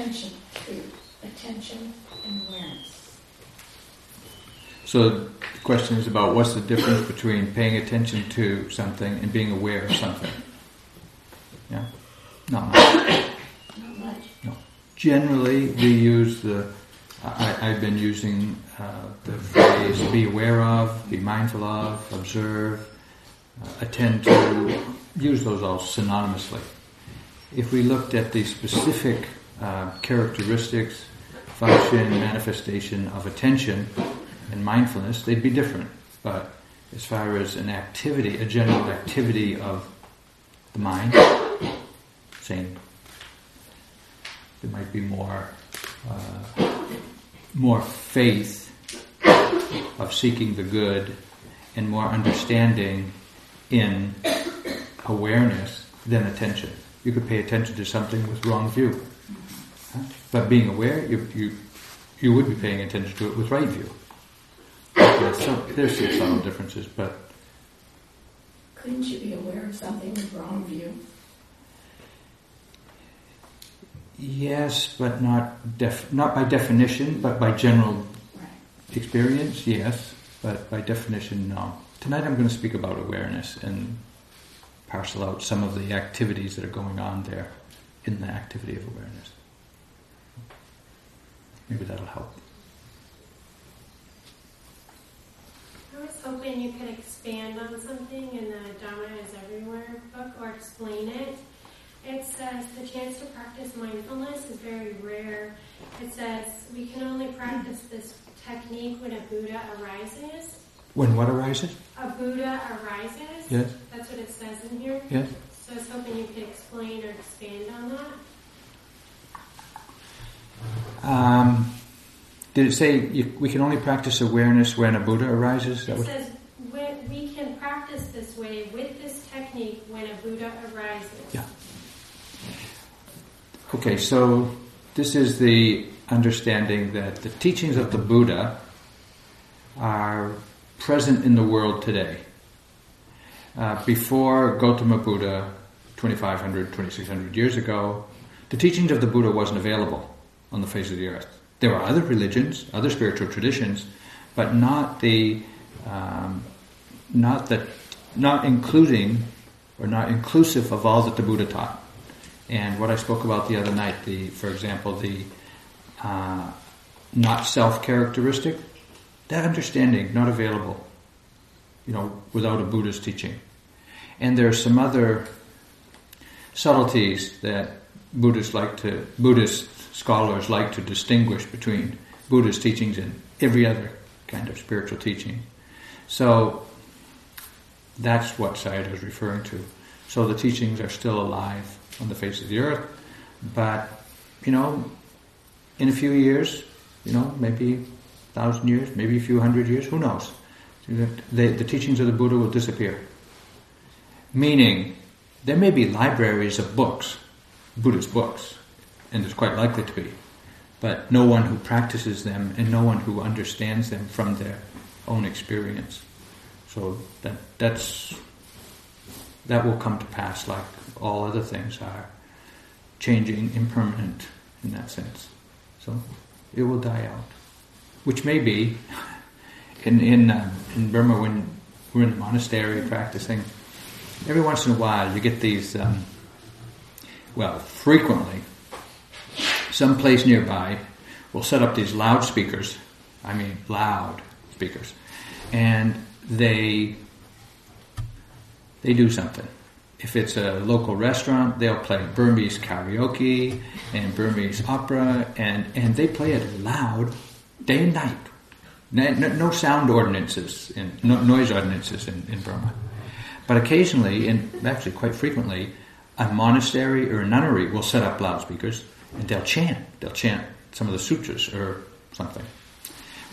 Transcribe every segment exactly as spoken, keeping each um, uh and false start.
attention to attention and awareness. So the question is about what's the difference between paying attention to something and being aware of something. Yeah, not much. Not much. No. Generally, we use the. I, I've been using uh, the phrase "be aware of," "be mindful of," "observe," uh, "attend to." Use those all synonymously. If we looked at the specific uh, characteristics, function, manifestation of attention and mindfulness, they'd be different. But as far as an activity, a general activity of the mind, same. There might be more, uh, more faith of seeking the good and more understanding in awareness than attention. You could pay attention to something with wrong view, huh? But being aware, you you you would be paying attention to it with right view. There's some, there's some subtle differences, but couldn't you be aware of something with wrong view? Yes, but not def, not by definition, but by general right. experience. Yes, but by definition, no. Tonight, I'm going to speak about awareness and parcel out some of the activities that are going on there in the activity of awareness. Maybe that'll help. I was hoping you could expand on something in the Dharma is Everywhere book or explain it. It says the chance to practice mindfulness is very rare. It says we can only practice this technique when a Buddha arises. When what arises? A Buddha arises. Yes. That's what it says in here. Yes. So I was hoping you could explain or expand on that. Um, did it say you, we can only practice awareness when a Buddha arises? It says we can practice this way with this technique when a Buddha arises. Yeah. Okay, so this is the understanding that the teachings of the Buddha are present in the world today. Uh, before Gautama Buddha, twenty-five hundred, twenty-six hundred years ago, the teachings of the Buddha wasn't available on the face of the earth. There were other religions, other spiritual traditions, but not the, um, not the, not including or not inclusive of all that the Buddha taught. And what I spoke about the other night, the, for example, the uh, not self characteristic. That understanding, not available, you know, without a Buddha's teaching. And there are some other subtleties that Buddhists like to, Buddhist scholars like to distinguish between Buddha's teachings and every other kind of spiritual teaching. So that's what Sayadaw is referring to. So the teachings are still alive on the face of the earth, but, you know, in a few years, you know, maybe thousand years, maybe a few hundred years, who knows? The, the teachings of the Buddha will disappear. Meaning, there may be libraries of books, Buddhist books, and there's quite likely to be, but no one who practices them and no one who understands them from their own experience. So that that's that will come to pass, like all other things are changing, impermanent in that sense. So it will die out. Which may be, in in, uh, in Burma, when we're in the monastery practicing, every once in a while you get these, um, well, frequently, someplace nearby will set up these loudspeakers, I mean loud speakers, and they they do something. If it's a local restaurant, they'll play Burmese karaoke and Burmese opera, and, and they play it loud day and night. No, no sound ordinances, in, no noise ordinances in, in Burma. But occasionally, and actually quite frequently, a monastery or a nunnery will set up loudspeakers and they'll chant. They'll chant some of the sutras or something.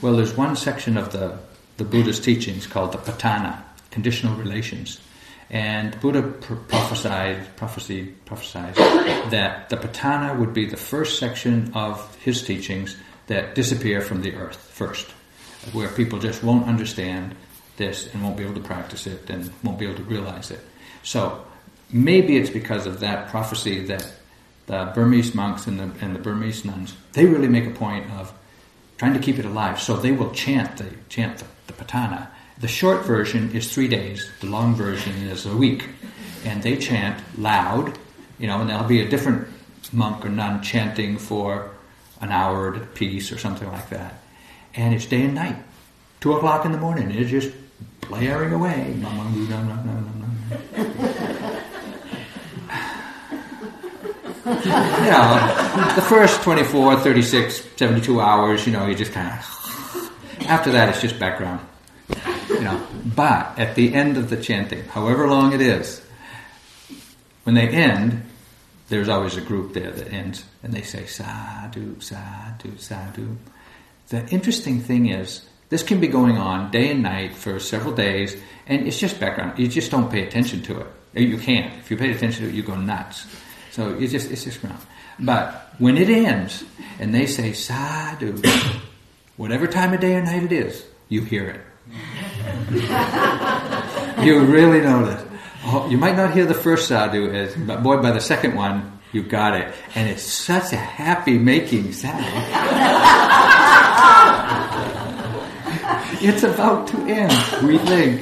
Well, there's one section of the, the Buddha's teachings called the Patana, conditional relations. And Buddha pr- prophesied, prophesied, prophesied that the Patana would be the first section of his teachings that disappear from the earth first, where people just won't understand this and won't be able to practice it and won't be able to realize it. So maybe it's because of that prophecy that the Burmese monks and the, and the Burmese nuns, they really make a point of trying to keep it alive. So they will chant the chant the, the Patana. The short version is three days. The long version is a week. And they chant loud, you know, and there'll be a different monk or nun chanting for an hour at a piece or something like that. And it's day and night. Two o'clock in the morning, it's just blaring away. You know, the first twenty-four, thirty-six, seventy-two hours, you know, you just kind of... After that, it's just background. You know, but at the end of the chanting, however long it is, when they end, there's always a group there that ends, and they say, sadhu, sadhu, sadhu. The interesting thing is, this can be going on day and night for several days, and it's just background. You just don't pay attention to it. You can't. If you pay attention to it, you go nuts. So it's just, it's just ground. But when it ends, and they say, sadhu, whatever time of day or night it is, you hear it. You really notice. Oh, you might not hear the first sadhu, is, but boy, by the second one, you got it. And it's such a happy-making sound. It's about to end, we think.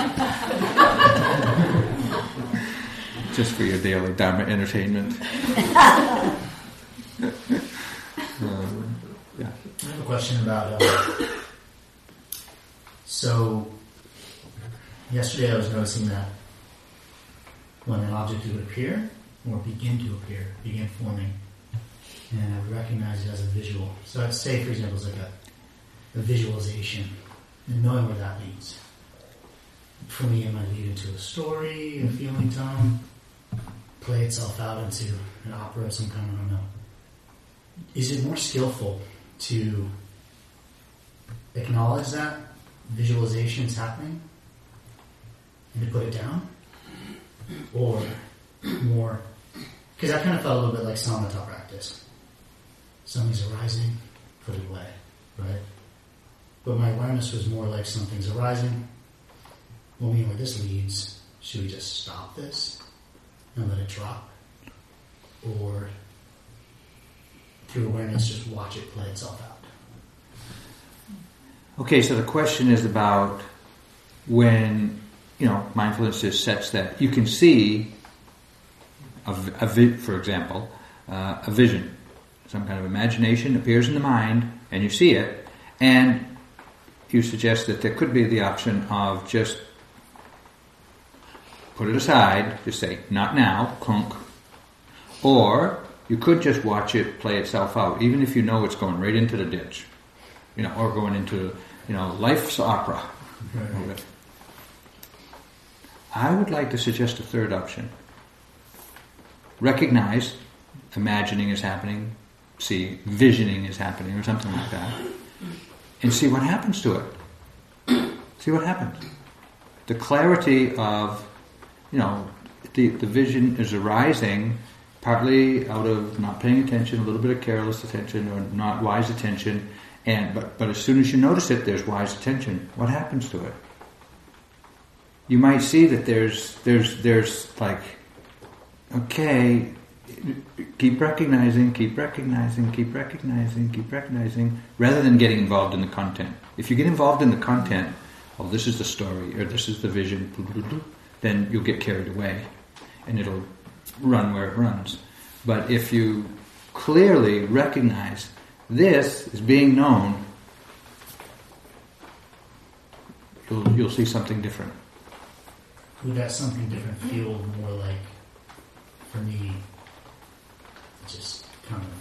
Just for your daily Dharma entertainment. um, yeah. I have a question about... Uh, so, yesterday I was noticing that when an object would appear, or begin to appear, begin forming, and I would recognize it as a visual. So I'd say, for example, it's like a, a visualization, and knowing where that leads. For me, it might lead into a story, a feeling tone, play itself out into an opera of some kind, I don't know. Is it more skillful to acknowledge that visualization is happening and to put it down? Or more, because I kind of felt a little bit like samatha practice. Something's arising, put it away, right? But my awareness was more like something's arising. Well, we know where this leads. Should we just stop this and let it drop? Or through awareness, just watch it play itself out? Okay, so the question is about when... You know, mindfulness is such that you can see, a, a vi- for example, uh, a vision. Some kind of imagination appears in the mind, and you see it, and you suggest that there could be the option of just put it aside, just say, not now, clunk. Or you could just watch it play itself out, even if you know it's going right into the ditch, you know, or going into, you know, life's opera. Right. I would like to suggest a third option. Recognize imagining is happening, see visioning is happening, or something like that, and see what happens to it. See what happens. The clarity of, you know, the, the vision is arising partly out of not paying attention, a little bit of careless attention or not wise attention, and but, but as soon as you notice it, there's wise attention. What happens to it? You might see that there's there's there's like, okay, keep recognizing, keep recognizing, keep recognizing, keep recognizing, rather than getting involved in the content. If you get involved in the content, oh, this is the story, or this is the vision, then you'll get carried away, and it'll run where it runs. But if you clearly recognize this is being known, you'll you'll see something different. Would that something different feel more like, for me, just kind of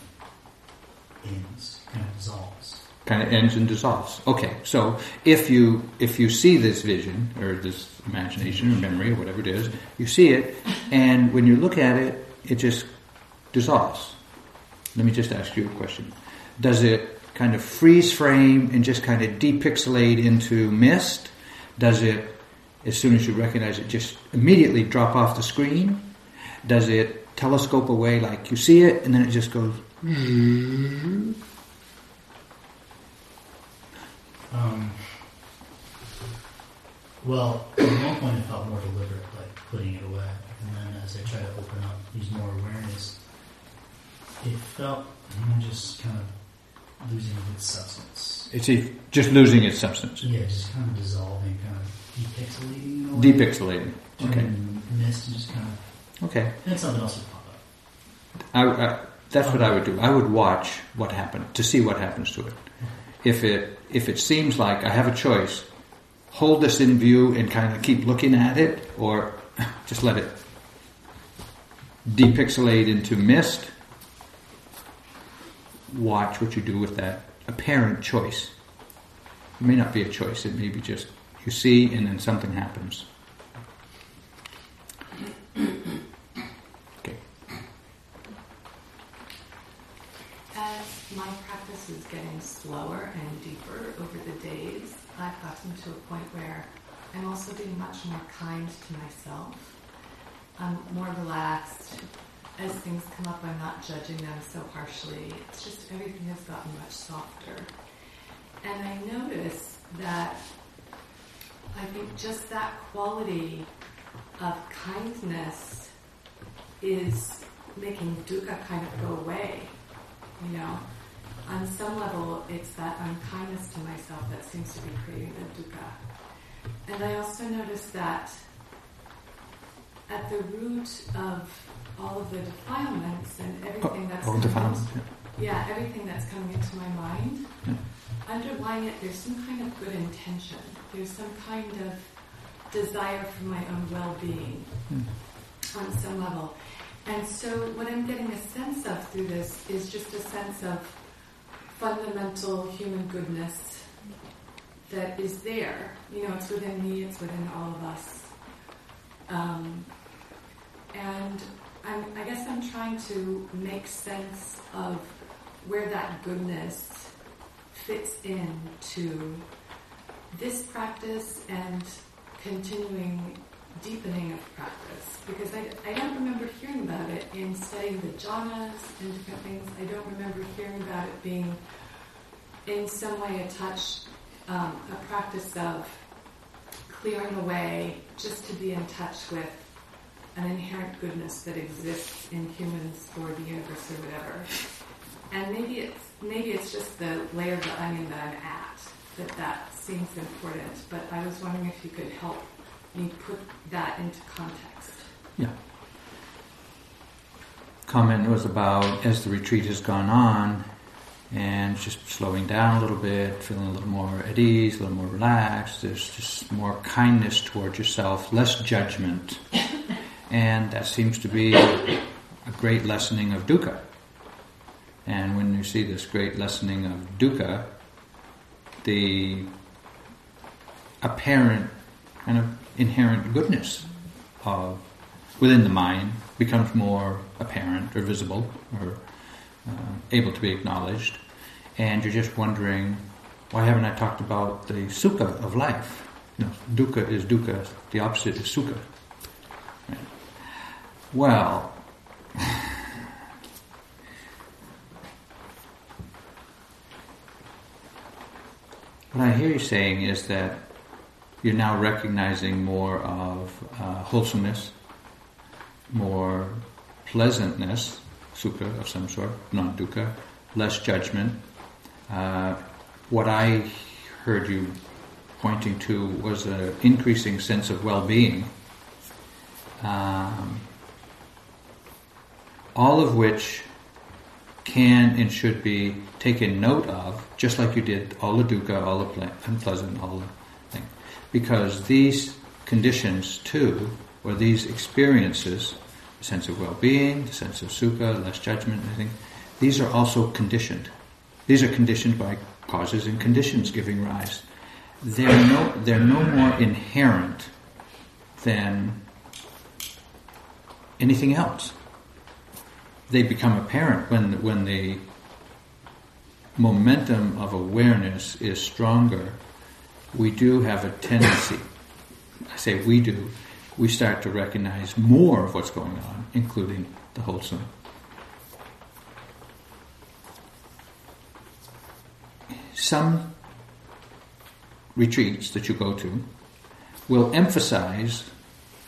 ends, kind of dissolves? Kind of ends and dissolves. Okay, so if you if you see this vision, or this imagination, or memory, or whatever it is, you see it, and when you look at it, it just dissolves. Let me just ask you a question. Does it kind of freeze frame and just kind of depixelate into mist? Does it, as soon as you recognize it, just immediately drop off the screen? Does it telescope away like you see it, and then it just goes... Um, well, at one point I felt more deliberate, like putting it away. And then as I try to open up, use more awareness, it felt you just kind of losing its substance. It's just losing its substance. Yeah, just kind of dissolving, kind of depixelating in a way. Depixelating. Okay. And mist just kind of. Okay. And something else would pop up. I, I, that's okay. What I would do. I would watch what happened to see what happens to it. Okay. If it if it seems like I have a choice, hold this in view and kind of keep looking at it, or just let it depixelate into mist. Watch what you do with that apparent choice. It may not be a choice, it may be just you see and then something happens. Okay. As my practice is getting slower and deeper over the days, I've gotten to a point where I'm also being much more kind to myself. I'm more relaxed. As things come up, I'm not judging them so harshly. It's just everything has gotten much softer. And I notice that I think just that quality of kindness is making dukkha kind of go away. You know, on some level, it's that unkindness to myself that seems to be creating the dukkha. And I also notice that at the root of all of the defilements and everything that's all defilements, yeah, everything that's coming into my mind, yeah. Underlying it, there's some kind of good intention. There's some kind of desire for my own well-being yeah. on some level. And so what I'm getting a sense of through this is just a sense of fundamental human goodness that is there. You know, it's within me, it's within all of us. Um, and I'm, I guess I'm trying to make sense of where that goodness fits in to this practice and continuing deepening of practice. Because I, I don't remember hearing about it in studying the jhanas and different things. I don't remember hearing about it being in some way a touch, um, a practice of clearing the way just to be in touch with an inherent goodness that exists in humans or the universe or whatever. And maybe it's maybe it's just the layer of the onion that I'm at, that that seems important. But I was wondering if you could help me put that into context. Yeah. Comment was about as the retreat has gone on and just slowing down a little bit, feeling a little more at ease, a little more relaxed. There's just more kindness towards yourself, less judgment. And that seems to be a great lessening of dukkha. And when you see this great lessening of dukkha, the apparent kind of inherent goodness of within the mind becomes more apparent or visible or uh, able to be acknowledged. And you're just wondering, why haven't I talked about the sukha of life? You know, dukkha is dukkha, the opposite is sukha. Well, what I hear you saying is that you're now recognizing more of uh, wholesomeness, more pleasantness, sukha of some sort, non-dukkha, less judgment. Uh, what I heard you pointing to was an increasing sense of well-being. Um, all of which can and should be taken note of, just like you did all the dukkha, all the unpleasant, all the thing. Because these conditions too, or these experiences, the sense of well-being, the sense of sukha, less judgment, I think, these are also conditioned. These are conditioned by causes and conditions giving rise. They're no, they're no more inherent than anything else. They become apparent when when the momentum of awareness is stronger. We do have a tendency, I say we do, we start to recognize more of what's going on, including the wholesome. Some retreats that you go to will emphasize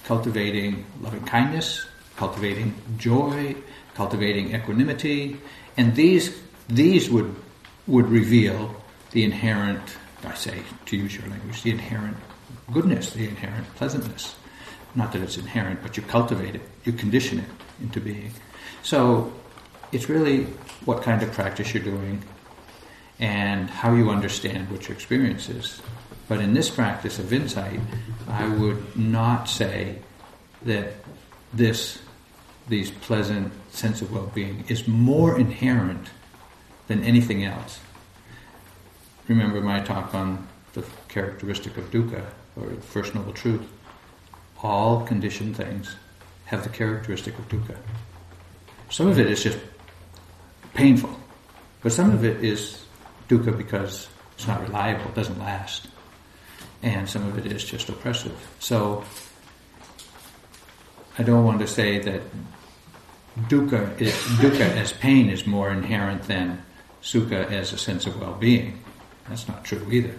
cultivating loving kindness, cultivating joy, cultivating equanimity, and these these would would reveal the inherent, I say, to use your language, the inherent goodness, the inherent pleasantness. Not that it's inherent, but you cultivate it, you condition it into being. So it's really what kind of practice you're doing and how you understand what your experience is. But in this practice of insight, I would not say that this, these pleasant sense of well-being is more inherent than anything else. Remember my talk on the characteristic of dukkha, or the First Noble Truth. All conditioned things have the characteristic of dukkha. Some of it is just painful, but some of it is dukkha because it's not reliable, it doesn't last, and some of it is just oppressive. So I don't want to say that dukkha, is, dukkha as pain is more inherent than sukha as a sense of well-being. That's not true either.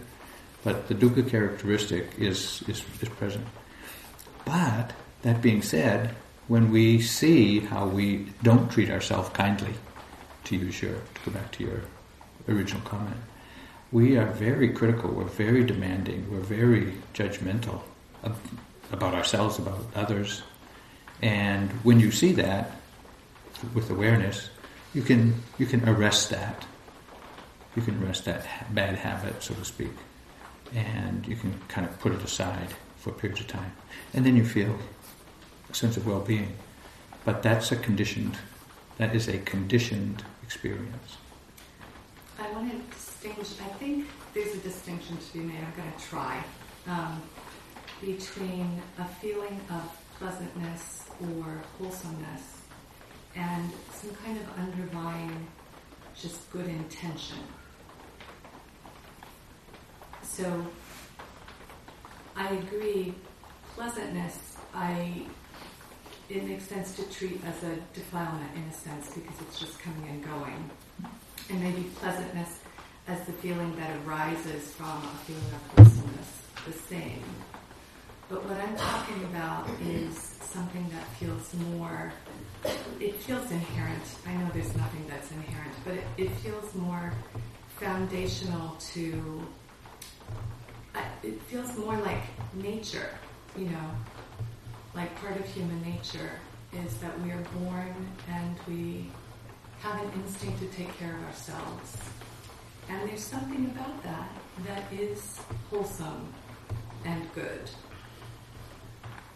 But the dukkha characteristic is, is, is present. But, that being said, when we see how we don't treat ourselves kindly, to use your, to go back to your original comment, we are very critical, we're very demanding, we're very judgmental of, about ourselves, about others. And when you see that, with awareness, you can you can arrest that. You can arrest that bad habit, so to speak. And you can kind of put it aside for periods of time. And then you feel a sense of well-being. But that's a conditioned, that is a conditioned experience. I want to distinguish, I think there's a distinction to be made, I'm going to try, um, between a feeling of pleasantness or wholesomeness and some kind of underlying just good intention. So I agree, pleasantness, I, it makes sense to treat as a defilement in a sense because it's just coming and going. And maybe pleasantness as the feeling that arises from a feeling of wholesomeness, the same. But what I'm talking about is something that feels more, it feels inherent. I know there's nothing that's inherent, but it, it feels more foundational to, it feels more like nature, you know, like part of human nature is that we are born and we have an instinct to take care of ourselves. And there's something about that that is wholesome and good.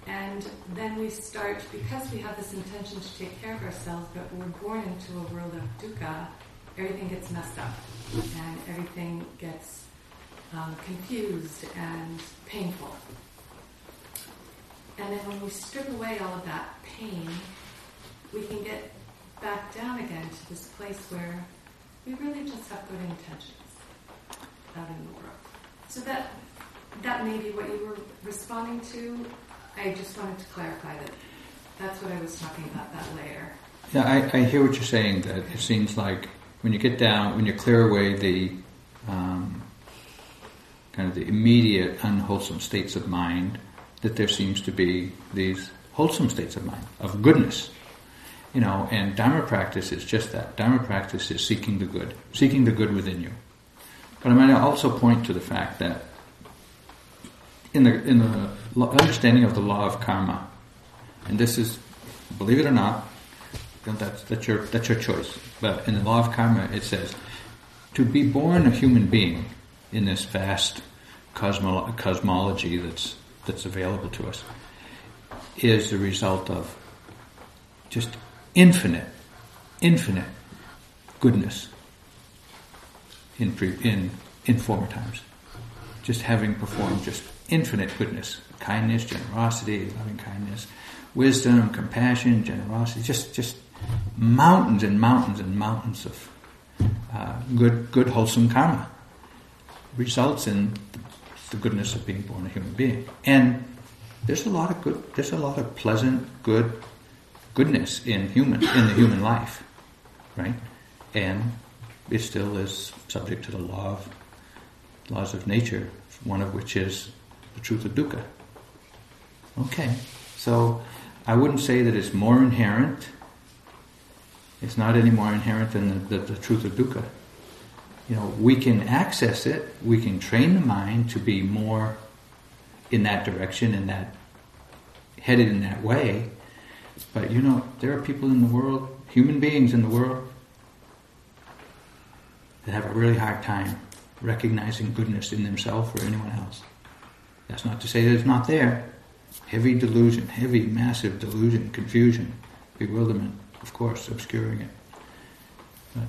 And then we start, because we have this intention to take care of ourselves, but we're born into a world of dukkha, everything gets messed up and everything gets um, confused and painful. And then when we strip away all of that pain, we can get back down again to this place where we really just have good intentions out in the world. So that that may be what you were responding to. I just wanted to clarify that that's what I was talking about, that layer. Yeah, I, I hear what you're saying, that it seems like when you get down, when you clear away the um, kind of the immediate unwholesome states of mind, that there seems to be these wholesome states of mind, of goodness. You know, and Dharma practice is just that. Dharma practice is seeking the good, seeking the good within you. But I might also point to the fact that in the in the understanding of the law of karma, and this is, believe it or not, that's, that's, your, that's your choice, but in the law of karma it says, to be born a human being in this vast cosmo- cosmology that's that's available to us is the result of just infinite, infinite goodness in, pre- in, in former times. Just having performed just infinite goodness, kindness, generosity, loving kindness, wisdom, compassion, generosity, just just mountains and mountains and mountains of uh, good, good, wholesome karma results in the goodness of being born a human being. And there's a lot of good, there's a lot of pleasant, good, goodness in human in the human life, right? And it still is subject to the law of laws of nature, one of which is the truth of dukkha. Okay, so I wouldn't say that it's more inherent. It's not any more inherent than the, the, the truth of dukkha. You know, we can access it, we can train the mind to be more in that direction, in that, headed in that way. But you know, there are people in the world, human beings in the world, that have a really hard time recognizing goodness in themselves or anyone else. That's not to say that it's not there. Heavy delusion, heavy, massive delusion, confusion, bewilderment, of course, obscuring it. But